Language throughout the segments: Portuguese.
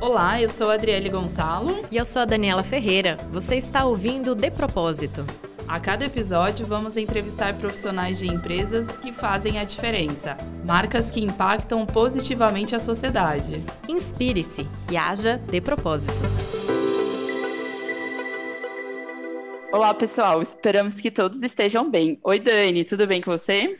Olá, eu sou a Adrieli Gonçalo. E eu sou a Daniela Ferreira. Você está ouvindo De Propósito. A cada episódio, vamos entrevistar profissionais de empresas que fazem a diferença. Marcas que impactam positivamente a sociedade. Inspire-se e haja de propósito. Olá, pessoal. Esperamos que todos estejam bem. Oi, Dani. Tudo bem com você?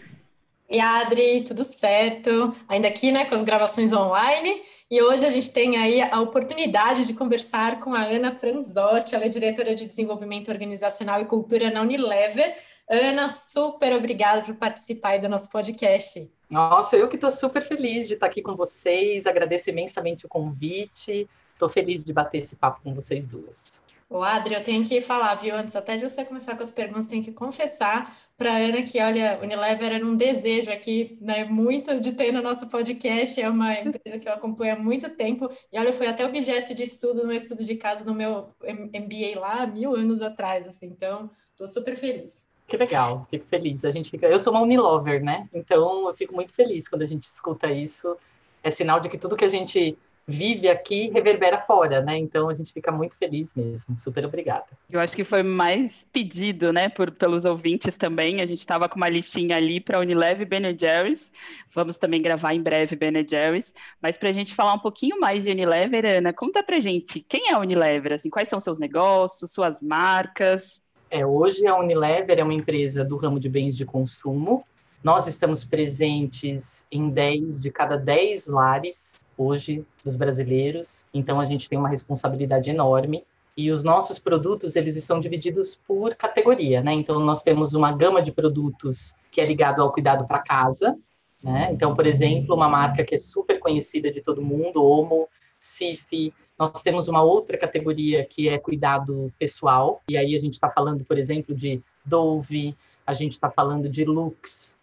E Adri, tudo certo? Ainda aqui, né, com as gravações online. E hoje a gente tem aí a oportunidade de conversar com a Ana Franzotti. Ela é diretora de Desenvolvimento Organizacional e Cultura na Unilever. Ana, super obrigada por participar aí do nosso podcast. Nossa, eu que estou super feliz de estar aqui com vocês. Agradeço imensamente o convite. Estou feliz de bater esse papo com vocês duas. Ô, Adri, eu tenho que falar, viu? Antes até de você começar com as perguntas, tenho que confessar para a Ana que, olha, Unilever era um desejo aqui, né, muito de ter no nosso podcast, é uma empresa que eu acompanho há muito tempo, e olha, foi até objeto de estudo, no meu estudo de caso, no meu MBA lá, há 1000 anos atrás, assim, então, estou super feliz. Que legal, fico feliz, a gente fica... Eu sou uma Unilover, né? Então, eu fico muito feliz quando a gente escuta isso, é sinal de que tudo que a gente... vive aqui, reverbera fora, né? Então, a gente fica muito feliz mesmo. Super obrigada. Eu acho que foi mais pedido, né? Pelos ouvintes também. A gente estava com uma listinha ali para Unilever e Ben & Jerry's. Vamos também gravar em breve Ben & Jerry's. Mas para a gente falar um pouquinho mais de Unilever, Ana, conta para gente quem é a Unilever? Assim, quais são seus negócios, suas marcas? Hoje, a Unilever é uma empresa do ramo de bens de consumo. Nós estamos presentes em 10 de cada 10 lares hoje dos brasileiros, então a gente tem uma responsabilidade enorme e os nossos produtos eles estão divididos por categoria, né? Então nós temos uma gama de produtos que é ligado ao cuidado para casa, né? Então, por exemplo, uma marca que é super conhecida de todo mundo, Omo, Cif. Nós temos uma outra categoria que é cuidado pessoal e aí a gente está falando, por exemplo, de Dove, a gente está falando de Lux,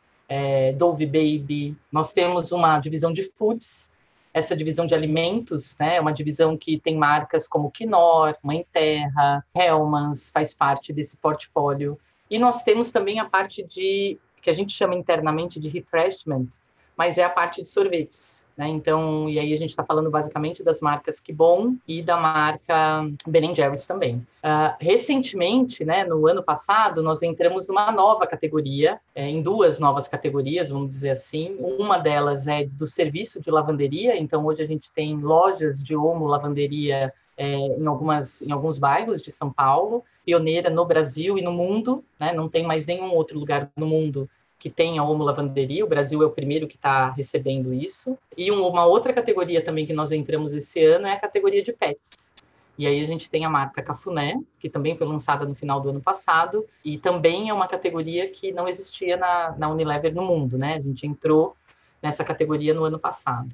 Dove Baby. Nós temos uma divisão de foods, essa divisão de alimentos, né, é uma divisão que tem marcas como Knorr, Mãe Terra, Hellmann's, faz parte desse portfólio. E nós temos também a parte de, que a gente chama internamente de refreshment, mas é a parte de sorvetes, né? Então, e aí a gente está falando basicamente das marcas Kibon e da marca Ben & Jerry's também. Recentemente, né, no ano passado, nós entramos numa nova categoria, em duas novas categorias, vamos dizer assim. Uma delas é do serviço de lavanderia, então hoje a gente tem lojas de Omo lavanderia em alguns bairros de São Paulo, pioneira no Brasil e no mundo, né? Não tem mais nenhum outro lugar no mundo que tem a Omo lavanderia, o Brasil é o primeiro que está recebendo isso. E uma outra categoria também que nós entramos esse ano é a categoria de pets. E aí a gente tem a marca Cafuné, que também foi lançada no final do ano passado, e também é uma categoria que não existia na Unilever no mundo, né? A gente entrou nessa categoria no ano passado.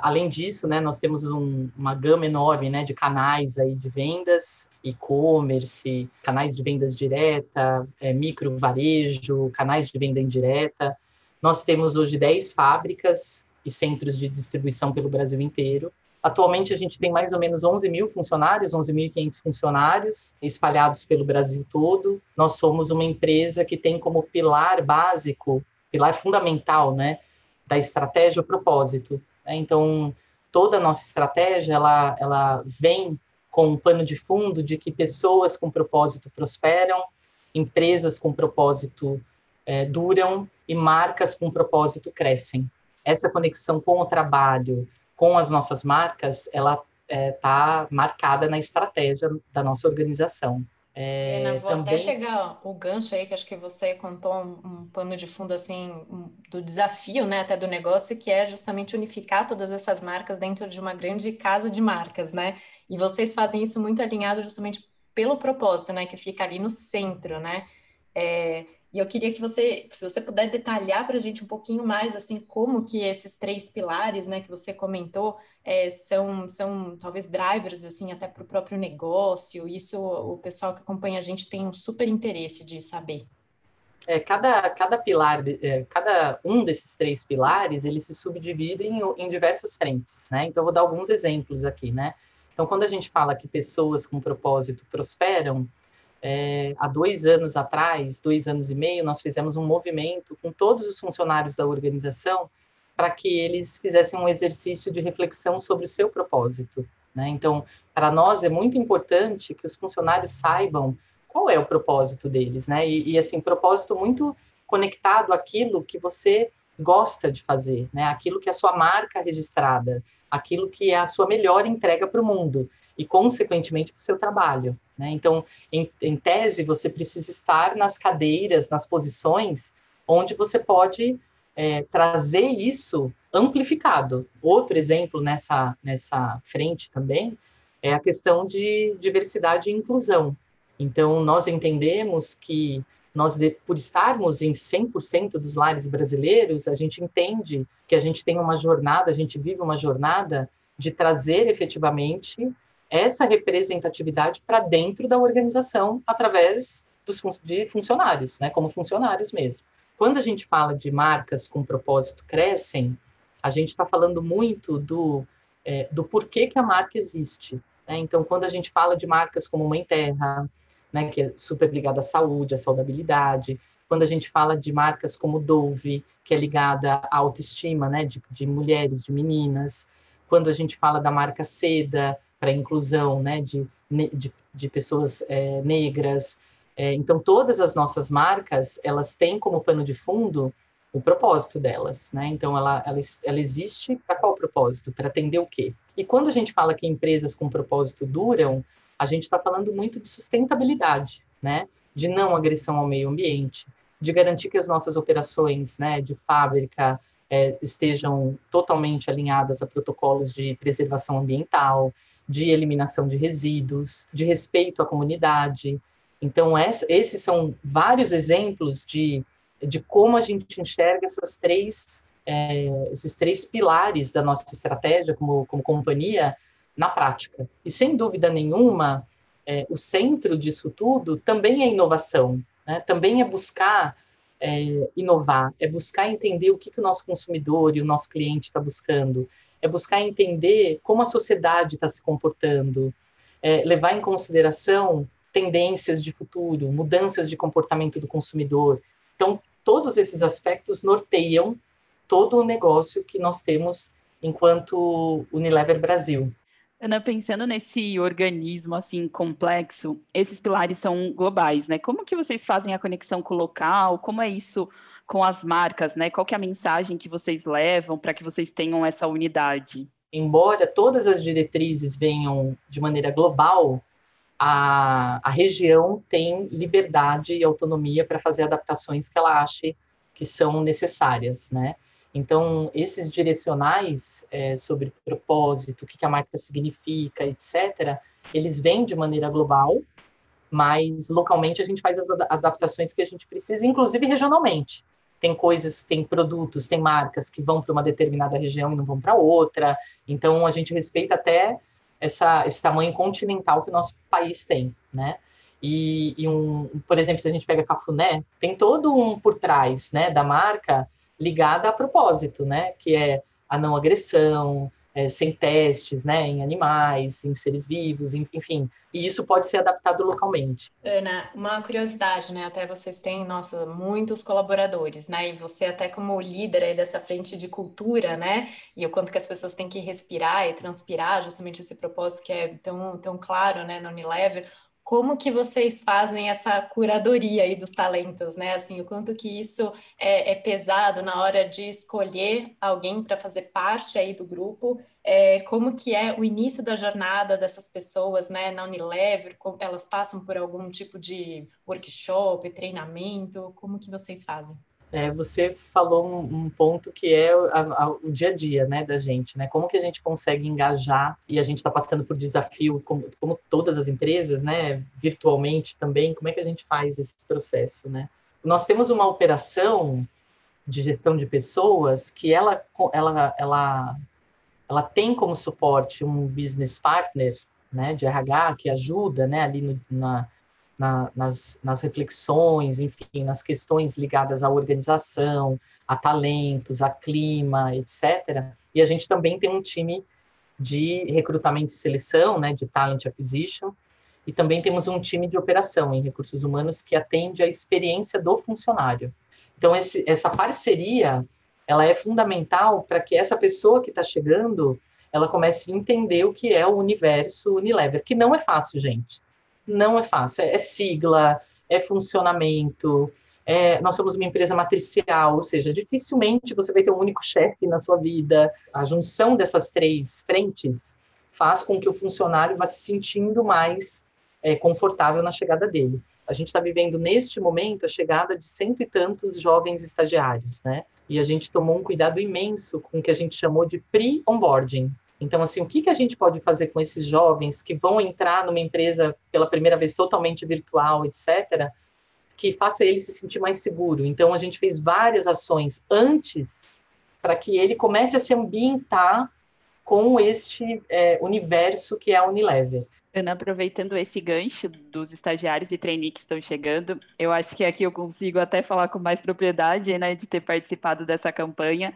Além disso, né, nós temos uma gama enorme, né, de canais aí de vendas, e-commerce, canais de vendas direta, micro varejo, canais de venda indireta. Nós temos hoje 10 fábricas e centros de distribuição pelo Brasil inteiro. Atualmente, a gente tem mais ou menos 11.000 funcionários, 11.500 funcionários espalhados pelo Brasil todo. Nós somos uma empresa que tem como pilar básico, pilar fundamental, né, da estratégia o propósito. Então, toda a nossa estratégia, ela vem com um pano de fundo de que pessoas com propósito prosperam, empresas com propósito duram e marcas com propósito crescem. Essa conexão com o trabalho, com as nossas marcas, ela está marcada na estratégia da nossa organização. Ana, vou também... até pegar o gancho aí, que acho que você contou um pano de fundo assim, do desafio, né, até do negócio, que é justamente unificar todas essas marcas dentro de uma grande casa de marcas, né? E vocês fazem isso muito alinhado justamente pelo propósito, né, que fica ali no centro, né? E eu queria que você, se você puder detalhar para a gente um pouquinho mais, assim, como que esses 3 pilares, né, que você comentou, são talvez drivers, assim, até para o próprio negócio. Isso o pessoal que acompanha a gente tem um super interesse de saber. Cada um desses 3 pilares, ele se subdivide em diversas frentes, né? Então, eu vou dar alguns exemplos aqui, né? Então, quando a gente fala que pessoas com propósito prosperam, há 2 anos atrás, 2 anos e meio, nós fizemos um movimento com todos os funcionários da organização para que eles fizessem um exercício de reflexão sobre o seu propósito, né? Então, para nós é muito importante que os funcionários saibam qual é o propósito deles, né? E assim, propósito muito conectado àquilo que você gosta de fazer, né? Aquilo que é a sua marca registrada, aquilo que é a sua melhor entrega para o mundo e, consequentemente, para o seu trabalho, né? Então, em tese, você precisa estar nas cadeiras, nas posições onde você pode trazer isso amplificado. Outro exemplo nessa frente também é a questão de diversidade e inclusão. Então, nós entendemos que nós, por estarmos em 100% dos lares brasileiros, a gente entende que a gente tem uma jornada, a gente vive uma jornada de trazer efetivamente essa representatividade para dentro da organização através de funcionários, né, como funcionários mesmo. Quando a gente fala de marcas com propósito crescem, a gente está falando muito do porquê que a marca existe, né? Então, quando a gente fala de marcas como Mãe Terra, né, que é super ligada à saúde, à saudabilidade, quando a gente fala de marcas como Dove, que é ligada à autoestima, né, de mulheres, de meninas, quando a gente fala da marca Seda, para a inclusão, né, de pessoas negras. Então, todas as nossas marcas, elas têm como pano de fundo o propósito delas, né? Então, ela existe para qual propósito? Para atender o quê? E quando a gente fala que empresas com propósito duram, a gente está falando muito de sustentabilidade, né? De não agressão ao meio ambiente, de garantir que as nossas operações, né, de fábrica estejam totalmente alinhadas a protocolos de preservação ambiental, de eliminação de resíduos, de respeito à comunidade. Então, esses são vários exemplos de como a gente enxerga esses três pilares da nossa estratégia como companhia na prática. E, sem dúvida nenhuma, o centro disso tudo também é inovação, né? Também é buscar inovar, é buscar entender o que o nosso consumidor e o nosso cliente está buscando, é buscar entender como a sociedade está se comportando, levar em consideração tendências de futuro, mudanças de comportamento do consumidor. Então, todos esses aspectos norteiam todo o negócio que nós temos enquanto Unilever Brasil. Ana, pensando nesse organismo assim complexo, esses pilares são globais, né? Como que vocês fazem a conexão com o local? Como é isso com as marcas, né? Qual que é a mensagem que vocês levam para que vocês tenham essa unidade? Embora todas as diretrizes venham de maneira global, a região tem liberdade e autonomia para fazer adaptações que ela ache que são necessárias, né? Então, esses direcionais sobre propósito, o que a marca significa, etc., eles vêm de maneira global, mas localmente a gente faz as adaptações que a gente precisa, inclusive regionalmente. Tem coisas, tem produtos, tem marcas que vão para uma determinada região e não vão para outra. Então, a gente respeita até esse tamanho continental que o nosso país tem, né? Por exemplo, se a gente pega Cafuné, tem todo um por trás, né, da marca, ligada a propósito, né, que é a não agressão, sem testes, né, em animais, em seres vivos, enfim, e isso pode ser adaptado localmente. Ana, uma curiosidade, né, até vocês têm, nossa, muitos colaboradores, né, e você até como líder aí dessa frente de cultura, né, e o quanto que as pessoas têm que respirar e transpirar justamente esse propósito que é tão, tão claro, né, no Unilever. Como que vocês fazem essa curadoria aí dos talentos, né? Assim, o quanto que isso é pesado na hora de escolher alguém para fazer parte aí do grupo, como que é o início da jornada dessas pessoas, né? Na Unilever, como elas passam por algum tipo de workshop, treinamento, como que vocês fazem? Você falou um ponto que é o dia a dia, né, da gente, né? Como que a gente consegue engajar, e a gente está passando por desafio, como todas as empresas, né, virtualmente também, como é que a gente faz esse processo, né? Nós temos uma operação de gestão de pessoas que ela tem como suporte um business partner, né, de RH, que ajuda, né, ali nas reflexões, enfim, nas questões ligadas à organização, a talentos, a clima, etc. E a gente também tem um time de recrutamento e seleção, né, de talent acquisition, e também temos um time de operação em recursos humanos que atende à experiência do funcionário. Então, essa parceria, ela é fundamental para que essa pessoa que está chegando, ela comece a entender o que é o universo Unilever, que não é fácil, gente. Não é fácil. É sigla, é funcionamento, nós somos uma empresa matricial, ou seja, dificilmente você vai ter um único chefe na sua vida. A junção dessas três frentes faz com que o funcionário vá se sentindo mais confortável na chegada dele. A gente está vivendo, neste momento, a chegada de 100 e tantos jovens estagiários, né? E a gente tomou um cuidado imenso com o que a gente chamou de pre-onboarding. Então, assim, o que a gente pode fazer com esses jovens que vão entrar numa empresa pela primeira vez totalmente virtual, etc., que faça ele se sentir mais seguro? Então, a gente fez várias ações antes para que ele comece a se ambientar com este universo que é a Unilever. Ana, aproveitando esse gancho dos estagiários e trainees que estão chegando, eu acho que aqui eu consigo até falar com mais propriedade, né, de ter participado dessa campanha,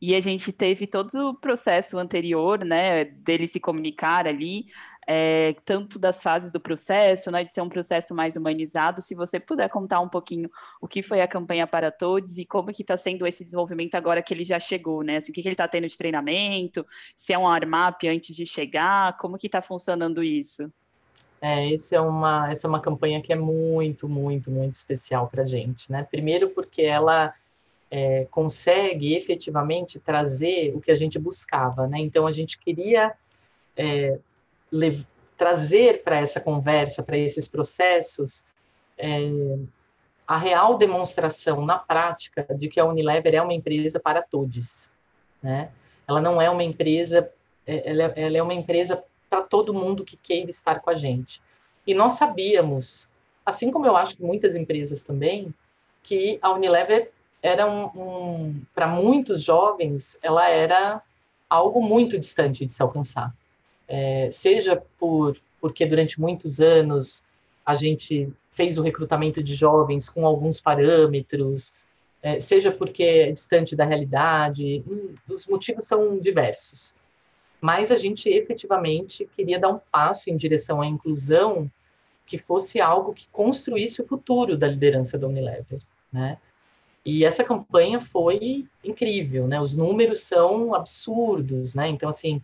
e a gente teve todo o processo anterior, né, dele se comunicar ali, tanto das fases do processo, né, de ser um processo mais humanizado. Se você puder contar um pouquinho o que foi a campanha Para Todos e como que está sendo esse desenvolvimento agora que ele já chegou, né? Assim, o que ele está tendo de treinamento, se é um armap antes de chegar, como que está funcionando isso? Essa é uma campanha que é muito, muito, muito especial para a gente, né? Primeiro porque ela consegue efetivamente trazer o que a gente buscava, né? Então a gente queria trazer para essa conversa, para esses processos, a real demonstração na prática de que a Unilever é uma empresa para todos, né? Ela não é uma empresa, ela é uma empresa para todo mundo que queira estar com a gente. E nós sabíamos, assim como eu acho que muitas empresas também, que a Unilever era para muitos jovens, ela era algo muito distante de se alcançar. Seja porque durante muitos anos a gente fez o recrutamento de jovens com alguns parâmetros, seja porque é distante da realidade, os motivos são diversos. Mas a gente efetivamente queria dar um passo em direção à inclusão que fosse algo que construísse o futuro da liderança da Unilever, né? E essa campanha foi incrível, né? Os números são absurdos, né? Então, assim,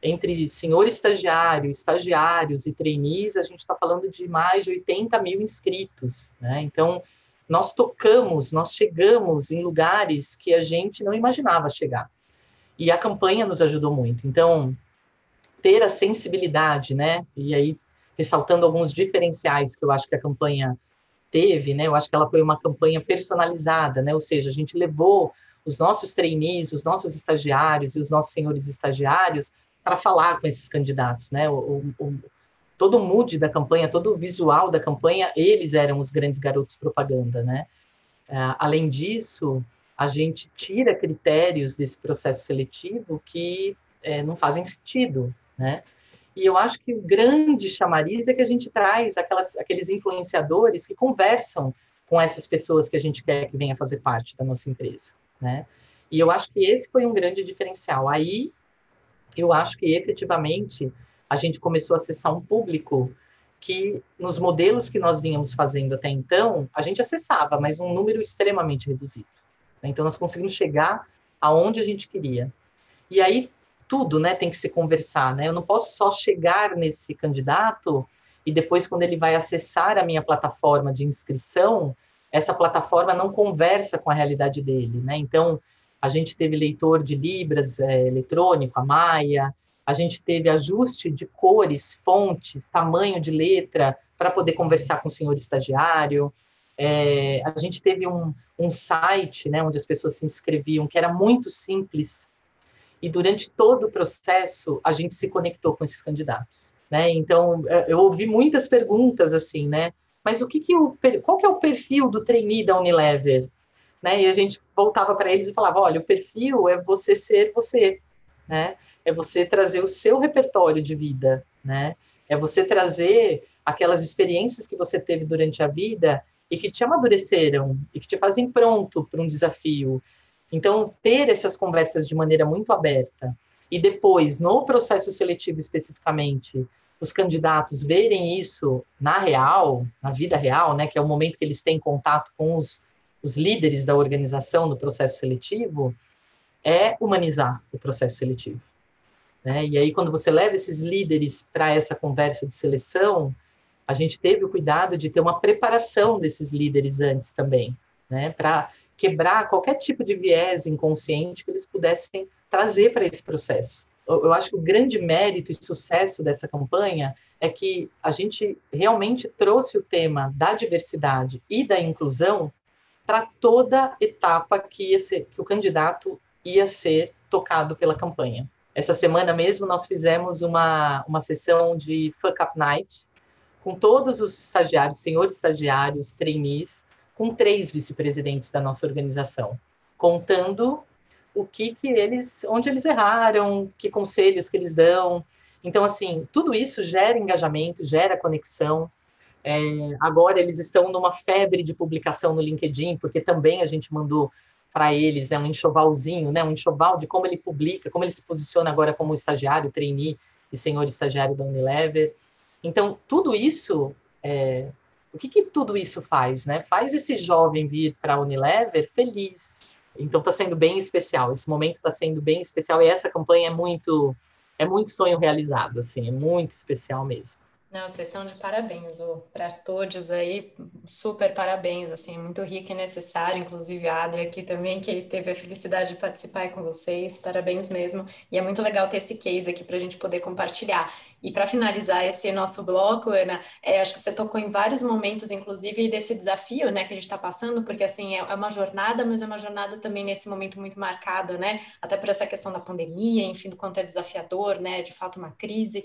entre senhor estagiário, estagiários e trainees, a gente está falando de mais de 80 mil inscritos, né? Então, nós chegamos em lugares que a gente não imaginava chegar. E a campanha nos ajudou muito. Então, ter a sensibilidade, né? E aí, ressaltando alguns diferenciais que eu acho que a campanha teve, né? Eu acho que ela foi uma campanha personalizada, né? Ou seja, a gente levou os nossos trainees, os nossos estagiários e os nossos senhores estagiários para falar com esses candidatos, né? Todo o mood da campanha, todo o visual da campanha, eles eram os grandes garotos propaganda, né? Além disso, a gente tira critérios desse processo seletivo que não fazem sentido, né? E eu acho que o grande chamariz é que a gente traz aqueles influenciadores que conversam com essas pessoas que a gente quer que venha fazer parte da nossa empresa, né? E eu acho que esse foi um grande diferencial. Aí, eu acho que efetivamente a gente começou a acessar um público que nos modelos que nós vínhamos fazendo até então, a gente acessava, mas um número extremamente reduzido. Então nós conseguimos chegar aonde a gente queria. E aí tudo, né, tem que se conversar, né? Eu não posso só chegar nesse candidato e depois quando ele vai acessar a minha plataforma de inscrição, essa plataforma não conversa com a realidade dele, né? Então a gente teve leitor de libras eletrônico, a Maia, a gente teve ajuste de cores, fontes, tamanho de letra, para poder conversar com o senhor estagiário. A gente teve um site, né, onde as pessoas se inscreviam, que era muito simples. E durante todo o processo, a gente se conectou com esses candidatos, né? Então, eu ouvi muitas perguntas assim, né? Mas qual que é o perfil do trainee da Unilever? Né? E a gente voltava para eles e falava, olha, o perfil é você ser você, né? É você trazer o seu repertório de vida, né? É você trazer aquelas experiências que você teve durante a vida e que te amadureceram, e que te fazem pronto para um desafio. Então, ter essas conversas de maneira muito aberta, e depois, no processo seletivo especificamente, os candidatos verem isso na vida real, né? Que é o momento que eles têm contato com os líderes da organização no processo seletivo, é humanizar o processo seletivo. Né? E aí, quando você leva esses líderes para essa conversa de seleção, a gente teve o cuidado de ter uma preparação desses líderes antes também, né? Para quebrar qualquer tipo de viés inconsciente que eles pudessem trazer para esse processo. Eu acho que o grande mérito e sucesso dessa campanha é que a gente realmente trouxe o tema da diversidade e da inclusão para toda etapa que o candidato ia ser tocado pela campanha. Essa semana mesmo nós fizemos uma sessão de Fuck Up Night com todos os estagiários, senhores estagiários, trainees, com 3 vice-presidentes da nossa organização, contando o que eles, onde eles erraram, que conselhos que eles dão. Então, assim, tudo isso gera engajamento, gera conexão. Agora eles estão numa febre de publicação no LinkedIn, porque também a gente mandou para eles, né, um enxovalzinho, né, um enxoval de como ele publica, como ele se posiciona agora como estagiário, trainee e senhor estagiário da Unilever. Então, tudo isso, o que tudo isso faz? Né? Faz esse jovem vir para a Unilever feliz. Então, está sendo bem especial. Esse momento está sendo bem especial. E essa campanha é muito sonho realizado, assim, é muito especial mesmo. Não, vocês estão de parabéns, para todos aí, super parabéns, assim, muito rico e necessário, inclusive a Adri aqui também, que teve a felicidade de participar aí com vocês, parabéns mesmo, e é muito legal ter esse case aqui para a gente poder compartilhar. E para finalizar esse nosso bloco, Ana, acho que você tocou em vários momentos, inclusive, desse desafio, né, que a gente está passando, porque, assim, é uma jornada, mas é uma jornada também nesse momento muito marcada, né, até por essa questão da pandemia, enfim, do quanto é desafiador, né, de fato uma crise,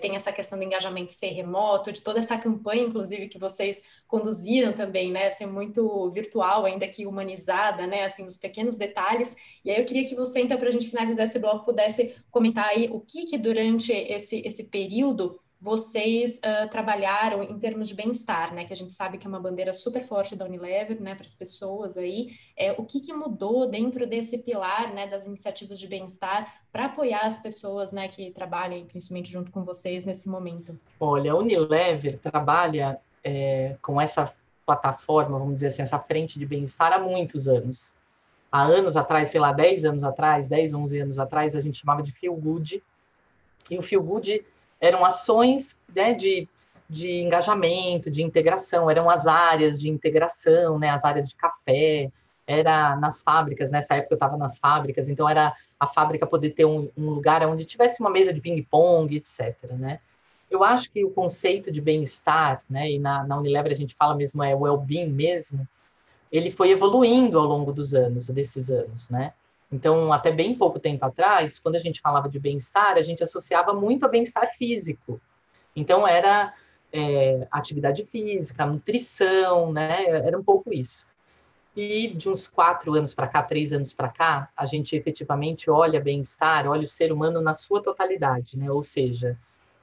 tem essa questão do engajamento ser remoto, de toda essa campanha, inclusive, que vocês conduziram também, né, ser muito virtual, ainda que humanizada, né, assim, nos pequenos detalhes. E aí eu queria que você, então, para a gente finalizar esse bloco, pudesse comentar aí o que durante esse período vocês trabalharam em termos de bem-estar, né? Que a gente sabe que é uma bandeira super forte da Unilever, né? Para as pessoas aí. O que mudou dentro desse pilar, né? Das iniciativas de bem-estar para apoiar as pessoas, né? Que trabalham, principalmente junto com vocês nesse momento. Olha, a Unilever trabalha com essa plataforma, vamos dizer assim, essa frente de bem-estar há muitos anos. Há anos atrás, sei lá, 10 anos atrás, 10, 11 anos atrás, a gente chamava de Feel Good. E o Feel Good eram ações, né, de engajamento, de integração, eram as áreas de integração, né, as áreas de café, era nas fábricas, nessa época eu estava nas fábricas, então era a fábrica poder ter um lugar onde tivesse uma mesa de ping-pong, etc. Né? Eu acho que o conceito de bem-estar, né, e na Unilever a gente fala mesmo, é well-being mesmo, ele foi evoluindo ao longo dos anos, desses anos, né? Então, até bem pouco tempo atrás, quando a gente falava de bem-estar, a gente associava muito a bem-estar físico. Então, era atividade física, nutrição, né? Era um pouco isso. E de uns 4 anos para cá, 3 anos para cá, a gente efetivamente olha bem-estar, olha o ser humano na sua totalidade, né? Ou seja,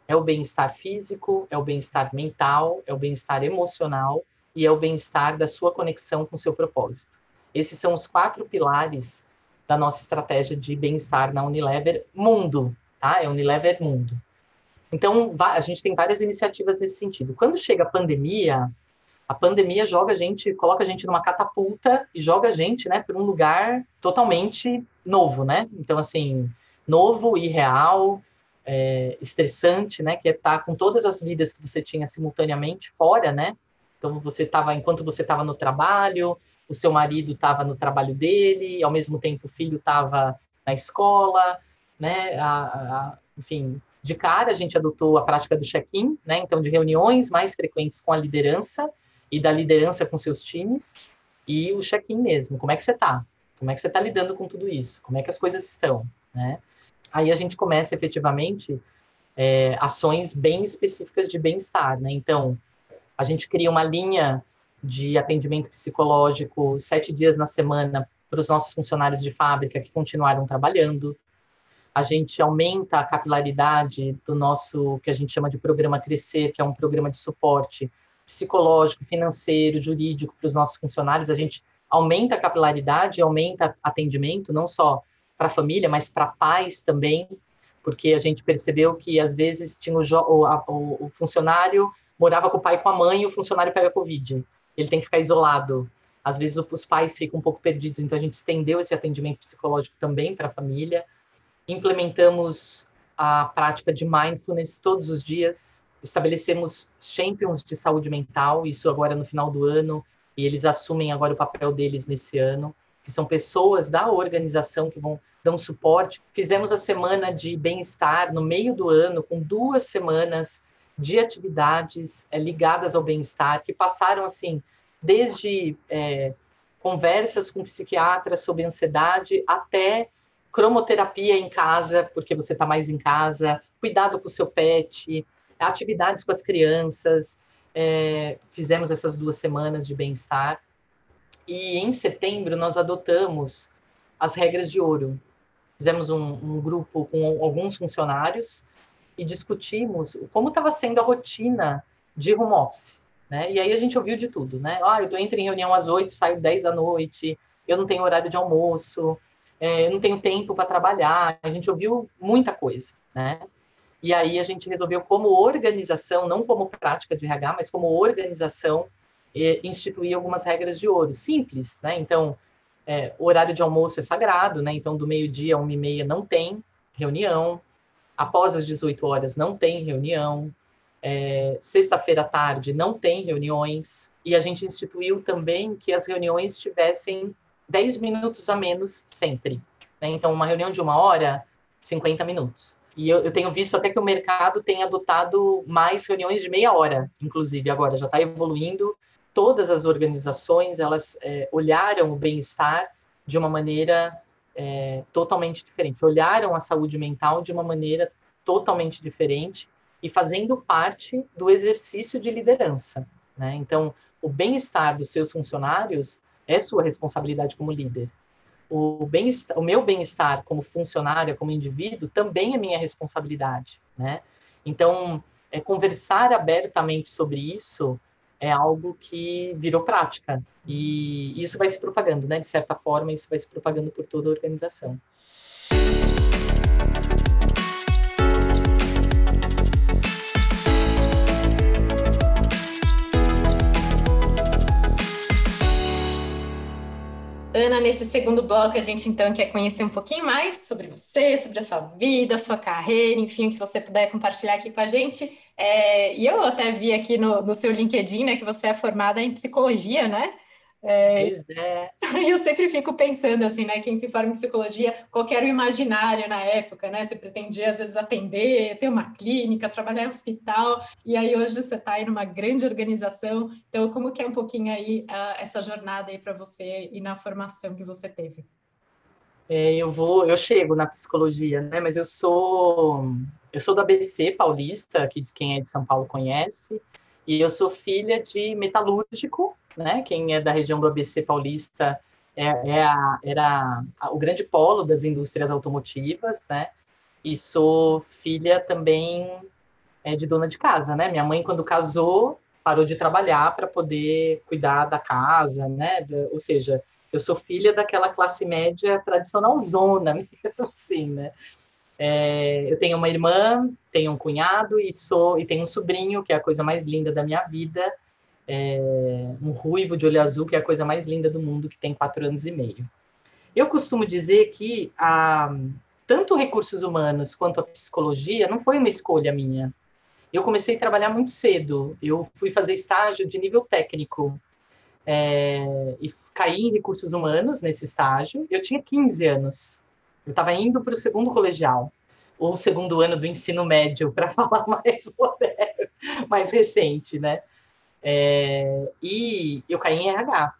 é o bem-estar físico, é o bem-estar mental, é o bem-estar emocional e é o bem-estar da sua conexão com o seu propósito. Esses são os 4 pilares da nossa estratégia de bem-estar na Unilever Mundo, tá? É Unilever Mundo. Então, a gente tem várias iniciativas nesse sentido. Quando chega a pandemia joga a gente, coloca a gente numa catapulta e joga a gente, né, para um lugar totalmente novo, né? Então, assim, novo, irreal, estressante, né? Que é estar com todas as vidas que você tinha simultaneamente fora, né? Então, enquanto você estava no trabalho, o seu marido estava no trabalho dele, ao mesmo tempo o filho estava na escola, né? Enfim, de cara a gente adotou a prática do check-in, né? Então de reuniões mais frequentes com a liderança e da liderança com seus times e o check-in mesmo, como é que você está? Como é que você está lidando com tudo isso? Como é que as coisas estão? Né? Aí a gente começa efetivamente ações bem específicas de bem-estar, né? Então a gente cria uma linha de atendimento psicológico 7 dias na semana para os nossos funcionários de fábrica que continuaram trabalhando. A gente aumenta a capilaridade do nosso, que a gente chama de programa Crescer, que é um programa de suporte psicológico, financeiro, jurídico para os nossos funcionários. A gente aumenta a capilaridade, aumenta atendimento, não só para a família, mas para pais também, porque a gente percebeu que às vezes tinha o funcionário morava com o pai e com a mãe e o funcionário pega Covid. Ele tem que ficar isolado. Às vezes os pais ficam um pouco perdidos, então a gente estendeu esse atendimento psicológico também para a família. Implementamos a prática de mindfulness todos os dias, estabelecemos champions de saúde mental, isso agora no final do ano, e eles assumem agora o papel deles nesse ano, que são pessoas da organização que vão dar um suporte. Fizemos a semana de bem-estar no meio do ano, com 2 semanas de atividades ligadas ao bem-estar, que passaram assim, desde conversas com psiquiatras sobre ansiedade até cromoterapia em casa, porque você está mais em casa, cuidado com o seu pet, atividades com as crianças. Fizemos essas 2 semanas de bem-estar. E em setembro nós adotamos as regras de ouro. Fizemos um grupo com alguns funcionários e discutimos como estava sendo a rotina de home office, né? E aí a gente ouviu de tudo, né? Eu entro em reunião às 8, saio 10 da noite, eu não tenho horário de almoço, eu não tenho tempo para trabalhar. A gente ouviu muita coisa, né? E aí a gente resolveu, como organização, não como prática de RH, mas como organização, instituir algumas regras de ouro, simples, né? Então, o horário de almoço é sagrado, né? Então, do meio-dia a 1h30 não tem reunião, após as 18 horas não tem reunião, sexta-feira à tarde não tem reuniões, e a gente instituiu também que as reuniões tivessem 10 minutos a menos sempre, né? Então, uma reunião de 1 hora, 50 minutos. E eu tenho visto até que o mercado tem adotado mais reuniões de meia hora, inclusive agora já está evoluindo. Todas as organizações, elas olharam o bem-estar de uma maneira totalmente diferente, olharam a saúde mental de uma maneira totalmente diferente e fazendo parte do exercício de liderança, né? Então, o bem-estar dos seus funcionários é sua responsabilidade como líder. O meu bem-estar como funcionária, como indivíduo, também é minha responsabilidade, né? Então, conversar abertamente sobre isso é algo que virou prática. E isso vai se propagando, né? De certa forma, isso vai se propagando por toda a organização. Ana, nesse segundo bloco, a gente, então, quer conhecer um pouquinho mais sobre você, sobre a sua vida, a sua carreira, enfim, o que você puder compartilhar aqui com a gente. E eu até vi aqui no seu LinkedIn, né, que você é formada em psicologia, né? Pois é. Eu sempre fico pensando, assim, né, quem se forma em psicologia, qual era o imaginário na época, né? Você pretendia, às vezes, atender, ter uma clínica, trabalhar em hospital, e aí hoje você está aí numa grande organização. Então, como que é um pouquinho aí essa jornada aí para você e na formação que você teve? Eu chego na psicologia, né? Mas eu sou do ABC paulista, que quem é de São Paulo conhece, e eu sou filha de metalúrgico, né? Quem é da região do ABC paulista era o grande polo das indústrias automotivas, né? E sou filha também de dona de casa, né? Minha mãe, quando casou, parou de trabalhar para poder cuidar da casa, né? Ou seja, eu sou filha daquela classe média tradicional zona, mesmo assim, né? Eu tenho uma irmã, tenho um cunhado e tenho um sobrinho, que é a coisa mais linda da minha vida, um ruivo de olho azul, que é a coisa mais linda do mundo, que tem 4 anos e meio. Eu costumo dizer que tanto recursos humanos quanto a psicologia não foi uma escolha minha. Eu comecei a trabalhar muito cedo, eu fui fazer estágio de nível técnico, e caí em recursos humanos nesse estágio. Eu tinha 15 anos, eu estava indo para o segundo colegial, ou segundo ano do ensino médio, para falar mais moderno, mais recente, né? E eu caí em RH,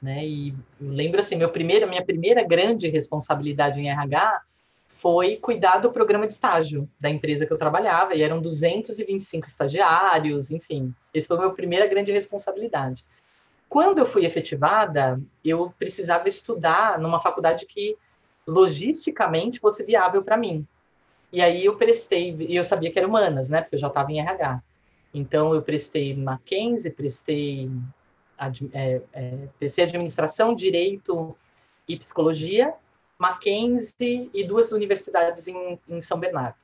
né? E lembro assim, minha primeira grande responsabilidade em RH foi cuidar do programa de estágio da empresa que eu trabalhava, e eram 225 estagiários, enfim, essa foi a minha primeira grande responsabilidade. Quando eu fui efetivada, eu precisava estudar numa faculdade que logisticamente fosse viável para mim. E aí eu prestei, e eu sabia que era humanas, né? Porque eu já estava em RH. Então, eu prestei Mackenzie, prestei administração, direito e psicologia, Mackenzie e 2 universidades em São Bernardo.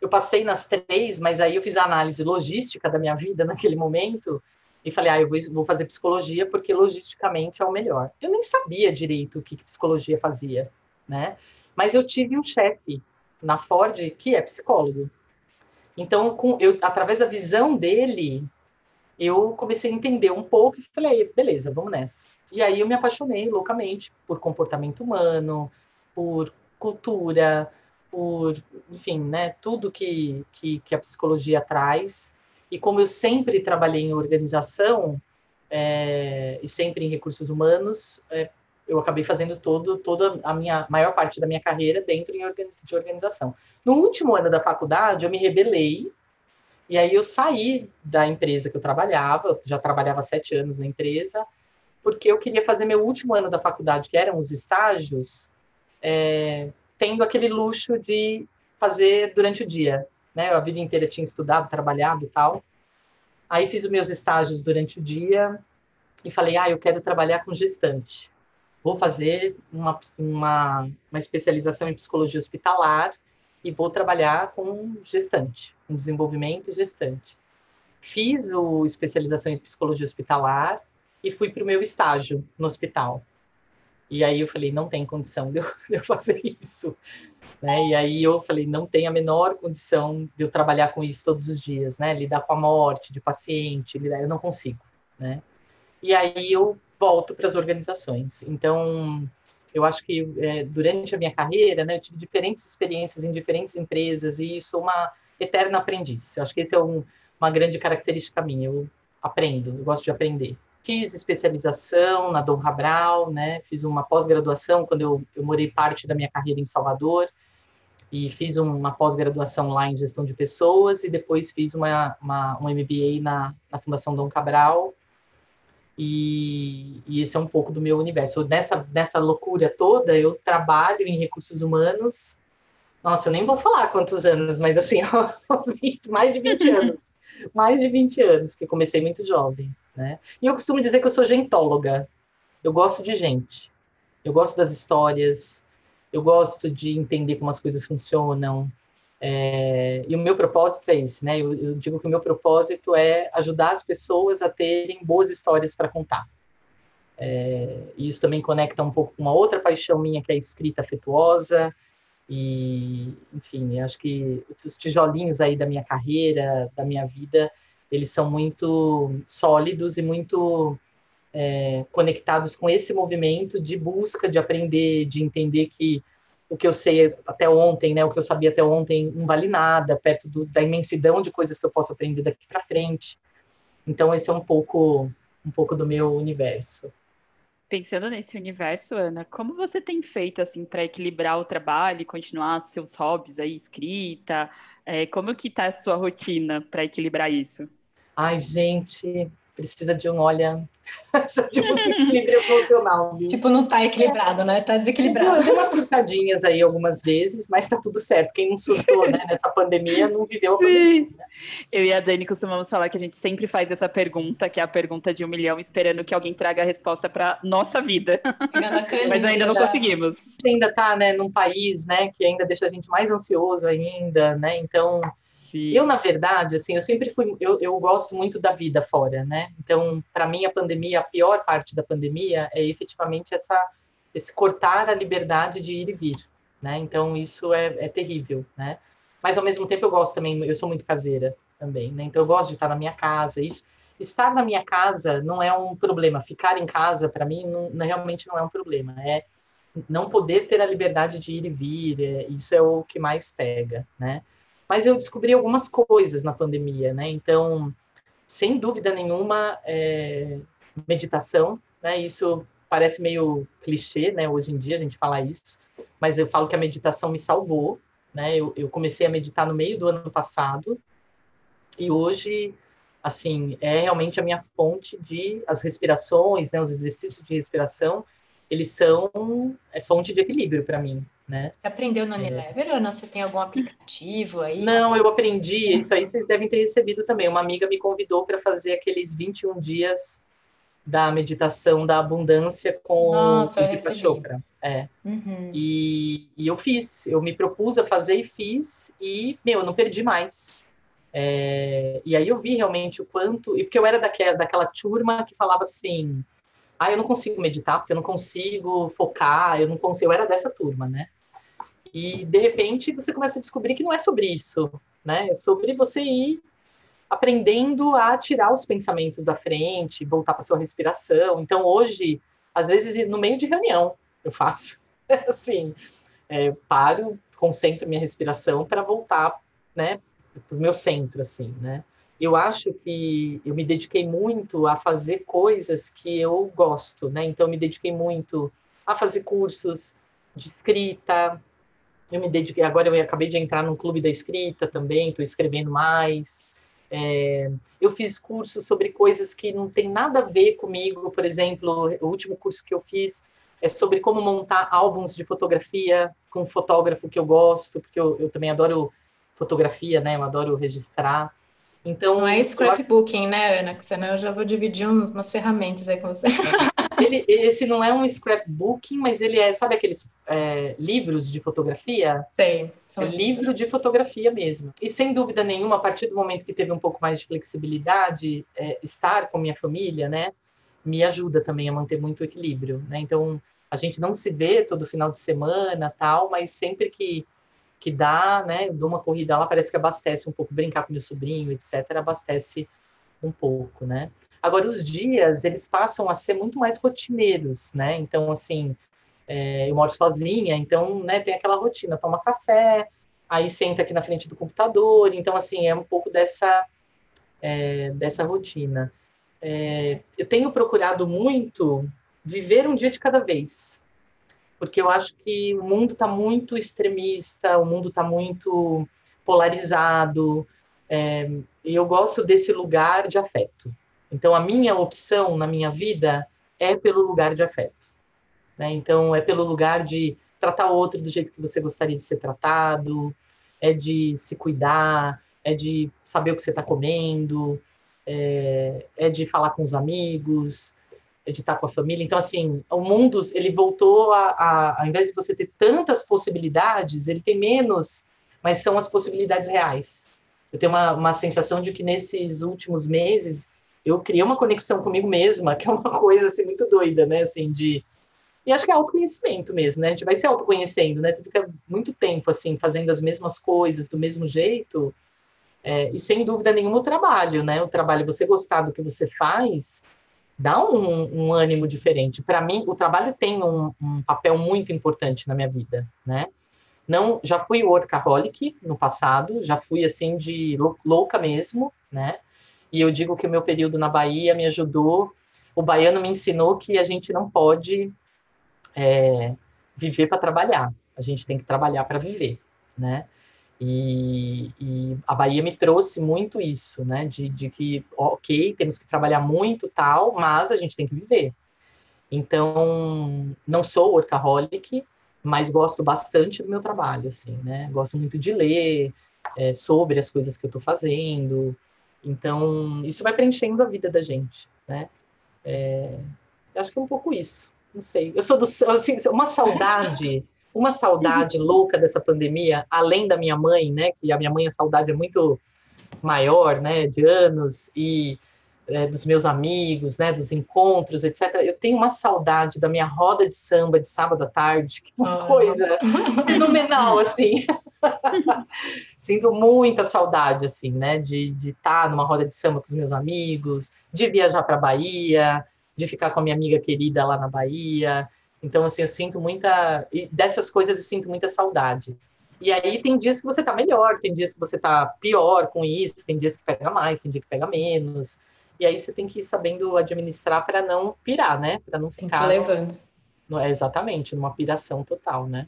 Eu passei nas 3, mas aí eu fiz a análise logística da minha vida naquele momento E falei, ah, eu vou fazer psicologia porque logisticamente é o melhor. Eu nem sabia direito o que psicologia fazia, né? Mas eu tive um chefe na Ford que é psicólogo. Então, através da visão dele, eu comecei a entender um pouco e falei, beleza, vamos nessa. E aí eu me apaixonei loucamente por comportamento humano, por cultura, por, enfim, né, tudo que a psicologia traz. E como eu sempre trabalhei em organização e sempre em recursos humanos, eu acabei fazendo toda a maior parte da minha carreira dentro de organização. No último ano da faculdade, eu me rebelei, e aí eu saí da empresa que eu trabalhava, eu já trabalhava 7 anos na empresa, porque eu queria fazer meu último ano da faculdade, que eram os estágios, tendo aquele luxo de fazer durante o dia, né? Eu, a vida inteira tinha estudado, trabalhado e tal. Aí fiz os meus estágios durante o dia e falei, eu quero trabalhar com gestante. Vou fazer uma especialização em psicologia hospitalar e vou trabalhar com gestante, com desenvolvimento gestante. Fiz a especialização em psicologia hospitalar e fui para o meu estágio no hospital. E aí eu falei, não tem condição de eu fazer isso. Né? E aí eu falei, não tem a menor condição de eu trabalhar com isso todos os dias, né? Lidar com a morte de paciente, eu não consigo. Né? E aí eu volto para as organizações. Então, eu acho que durante a minha carreira, né, eu tive diferentes experiências em diferentes empresas e sou uma eterna aprendiz. Eu acho que essa é uma grande característica minha. Eu aprendo, eu gosto de aprender. Fiz especialização na Dom Cabral, né, fiz uma pós-graduação quando eu morei parte da minha carreira em Salvador e fiz uma pós-graduação lá em gestão de pessoas e depois fiz um MBA na Fundação Dom Cabral. E esse é um pouco do meu universo. Nessa loucura toda, eu trabalho em recursos humanos. Nossa, eu nem vou falar quantos anos, mas assim, mais de 20 anos. Mais de 20 anos, porque eu comecei muito jovem, né? E eu costumo dizer que eu sou gentóloga. Eu gosto de gente. Eu gosto das histórias. Eu gosto de entender como as coisas funcionam. E o meu propósito é esse, né? Eu digo que o meu propósito é ajudar as pessoas a terem boas histórias para contar. E isso também conecta um pouco com uma outra paixão minha, que é a escrita afetuosa. E, enfim, eu acho que esses tijolinhos aí da minha carreira, da minha vida, eles são muito sólidos e muito conectados com esse movimento de busca, de aprender, de entender que o que eu sei até ontem, né? O que eu sabia até ontem não vale nada, perto da imensidão de coisas que eu posso aprender daqui para frente. Então, esse é um pouco do meu universo. Pensando nesse universo, Ana, como você tem feito assim para equilibrar o trabalho e continuar seus hobbies aí, escrita? Como que tá a sua rotina para equilibrar isso? Ai, gente, precisa de precisa de muito equilíbrio emocional. Viu? Tipo, não tá equilibrado, né? Tá desequilibrado. Eu dei umas surtadinhas aí algumas vezes, mas tá tudo certo. Quem não surtou, né, nessa pandemia, não viveu a pandemia. Né? Eu e a Dani costumamos falar que a gente sempre faz essa pergunta, que é a pergunta de 1 milhão, esperando que alguém traga a resposta pra nossa vida. Mas ainda não conseguimos. A gente ainda tá, né, num país, né, que ainda deixa a gente mais ansioso ainda, né? Então... Eu, na verdade, assim, eu sempre fui... Eu gosto muito da vida fora, né? Então, para mim, a pandemia, a pior parte da pandemia é efetivamente esse cortar a liberdade de ir e vir, né? Então, isso é terrível, né? Mas, ao mesmo tempo, eu gosto também... Eu sou muito caseira também, né? Então, eu gosto de estar na minha casa. Isso, estar na minha casa não é um problema. Ficar em casa, para mim, realmente não é um problema. É não poder ter a liberdade de ir e vir. Isso é o que mais pega, né? Mas eu descobri algumas coisas na pandemia, né? Então, sem dúvida nenhuma, meditação, né? Isso parece meio clichê, né? Hoje em dia a gente fala isso, mas eu falo que a meditação me salvou, né? Eu comecei a meditar no meio do ano passado e hoje, assim, é realmente a minha fonte as respirações, né? Os exercícios de respiração, eles são fonte de equilíbrio para mim. Né? Você aprendeu no Unilever ou não? Você tem algum aplicativo aí? Não, eu aprendi, isso aí vocês devem ter recebido também. Uma amiga me convidou para fazer aqueles 21 dias da meditação da abundância com o Pra Chakra. Uhum. E eu fiz, eu me propus a fazer e fiz, e, eu não perdi mais. E aí eu vi realmente o quanto... E porque eu era daquela turma que falava assim... Ah, eu não consigo meditar, porque eu não consigo focar, eu não consigo... Eu era dessa turma, né? E, de repente, você começa a descobrir que não é sobre isso, né? É sobre você ir aprendendo a tirar os pensamentos da frente, voltar para sua respiração. Então, hoje, às vezes, no meio de reunião, eu faço. Assim, paro, concentro minha respiração para voltar, né, para o meu centro, assim, né? Eu acho que eu me dediquei muito a fazer coisas que eu gosto, né? Então, eu me dediquei muito a fazer cursos de escrita. Eu me dediquei... Agora, eu acabei de entrar num clube da escrita também, estou escrevendo mais. Eu fiz cursos sobre coisas que não tem nada a ver comigo. Por exemplo, o último curso que eu fiz é sobre como montar álbuns de fotografia com um fotógrafo que eu gosto, porque eu também adoro fotografia, né? Eu adoro registrar. Então, não é scrapbooking, né, Ana? Que senão eu já vou dividir umas ferramentas aí com você. Esse não é um scrapbooking, mas ele é, sabe aqueles livros de fotografia? Sei. É livro de fotografia mesmo. E sem dúvida nenhuma, a partir do momento que teve um pouco mais de flexibilidade, estar com minha família, né, me ajuda também a manter muito o equilíbrio, né? Então, a gente não se vê todo final de semana, tal, mas sempre que dá, né, eu dou uma corrida lá, parece que abastece um pouco, brincar com meu sobrinho, etc., abastece um pouco, né. Agora, os dias, eles passam a ser muito mais rotineiros, né, então, assim, eu moro sozinha, então, né, tem aquela rotina, toma café, aí senta aqui na frente do computador, então, assim, é um pouco dessa rotina. Eu tenho procurado muito viver um dia de cada vez, porque eu acho que o mundo está muito extremista, o mundo está muito polarizado, e eu gosto desse lugar de afeto. Então, a minha opção na minha vida é pelo lugar de afeto, né? Então, é pelo lugar de tratar o outro do jeito que você gostaria de ser tratado, é de se cuidar, é de saber o que você está comendo, é de falar com os amigos... de estar com a família. Então, assim, o mundo, ele voltou ao invés de você ter tantas possibilidades, ele tem menos, mas são as possibilidades reais. Eu tenho uma sensação de que nesses últimos meses, eu criei uma conexão comigo mesma, que é uma coisa, assim, muito doida, né, assim, E acho que é autoconhecimento mesmo, né, a gente vai se autoconhecendo, né, você fica muito tempo, assim, fazendo as mesmas coisas, do mesmo jeito, e sem dúvida nenhuma o trabalho, né, você gostar do que você faz, dá um ânimo diferente. Para mim, o trabalho tem um papel muito importante na minha vida, né? Não, já fui workaholic no passado, já fui, assim, de louca mesmo, né? E eu digo que o meu período na Bahia me ajudou. O baiano me ensinou que a gente não pode viver para trabalhar. A gente tem que trabalhar para viver, né? E a Bahia me trouxe muito isso, né, de que, ok, temos que trabalhar muito, tal, mas a gente tem que viver. Então, não sou workaholic, mas gosto bastante do meu trabalho, assim, né, gosto muito de ler sobre as coisas que eu estou fazendo, então, isso vai preenchendo a vida da gente, né, acho que é um pouco isso, não sei, eu sou assim, uma saudade louca dessa pandemia, além da minha mãe, né, que a minha mãe, a saudade é muito maior, né, de anos, e dos meus amigos, né, dos encontros, etc. Eu tenho uma saudade da minha roda de samba de sábado à tarde, que é uma coisa fenomenal, assim. Sinto muita saudade, assim, né, de estar numa roda de samba com os meus amigos, de viajar para a Bahia, de ficar com a minha amiga querida lá na Bahia. Então, assim, eu sinto muita... E dessas coisas eu sinto muita saudade. E aí tem dias que você tá melhor, tem dias que você tá pior com isso, tem dias que pega mais, tem dias que pega menos. E aí você tem que ir sabendo administrar para não pirar, né? Para não ficar... Tem que levando. Exatamente, numa piração total, né?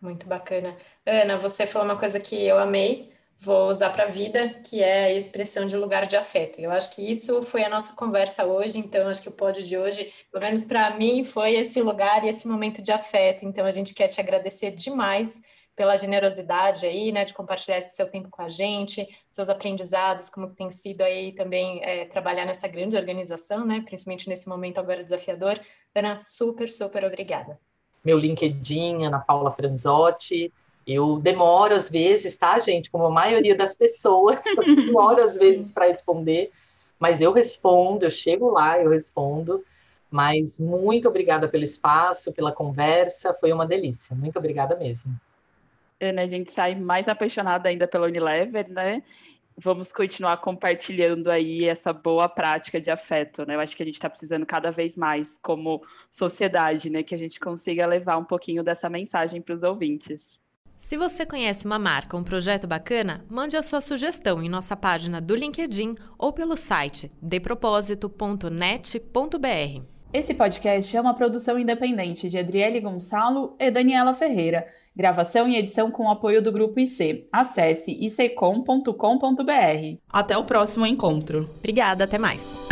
Muito bacana. Ana, você falou uma coisa que eu amei, vou usar para a vida, que é a expressão de lugar de afeto. Eu acho que isso foi a nossa conversa hoje, então acho que o pod de hoje, pelo menos para mim, foi esse lugar e esse momento de afeto. Então a gente quer te agradecer demais pela generosidade aí, né, de compartilhar esse seu tempo com a gente, seus aprendizados, como tem sido aí também trabalhar nessa grande organização, né, principalmente nesse momento agora desafiador. Ana, super obrigada. Meu LinkedIn, Ana Paula Franzotti, Eu demoro às vezes, tá, gente? Como a maioria das pessoas, eu demoro às vezes para responder, mas eu respondo, eu chego lá, eu respondo. Mas muito obrigada pelo espaço, pela conversa, foi uma delícia. Muito obrigada mesmo. Ana, a gente sai mais apaixonada ainda pela Unilever, né? Vamos continuar compartilhando aí essa boa prática de afeto, né? Eu acho que a gente está precisando cada vez mais como sociedade, né? Que a gente consiga levar um pouquinho dessa mensagem para os ouvintes. Se você conhece uma marca ou um projeto bacana, mande a sua sugestão em nossa página do LinkedIn ou pelo site depropósito.net.br. Esse podcast é uma produção independente de Adrieli Gonçalo e Daniela Ferreira. Gravação e edição com apoio do Grupo IC. Acesse iccom.com.br. Até o próximo encontro. Obrigada, até mais.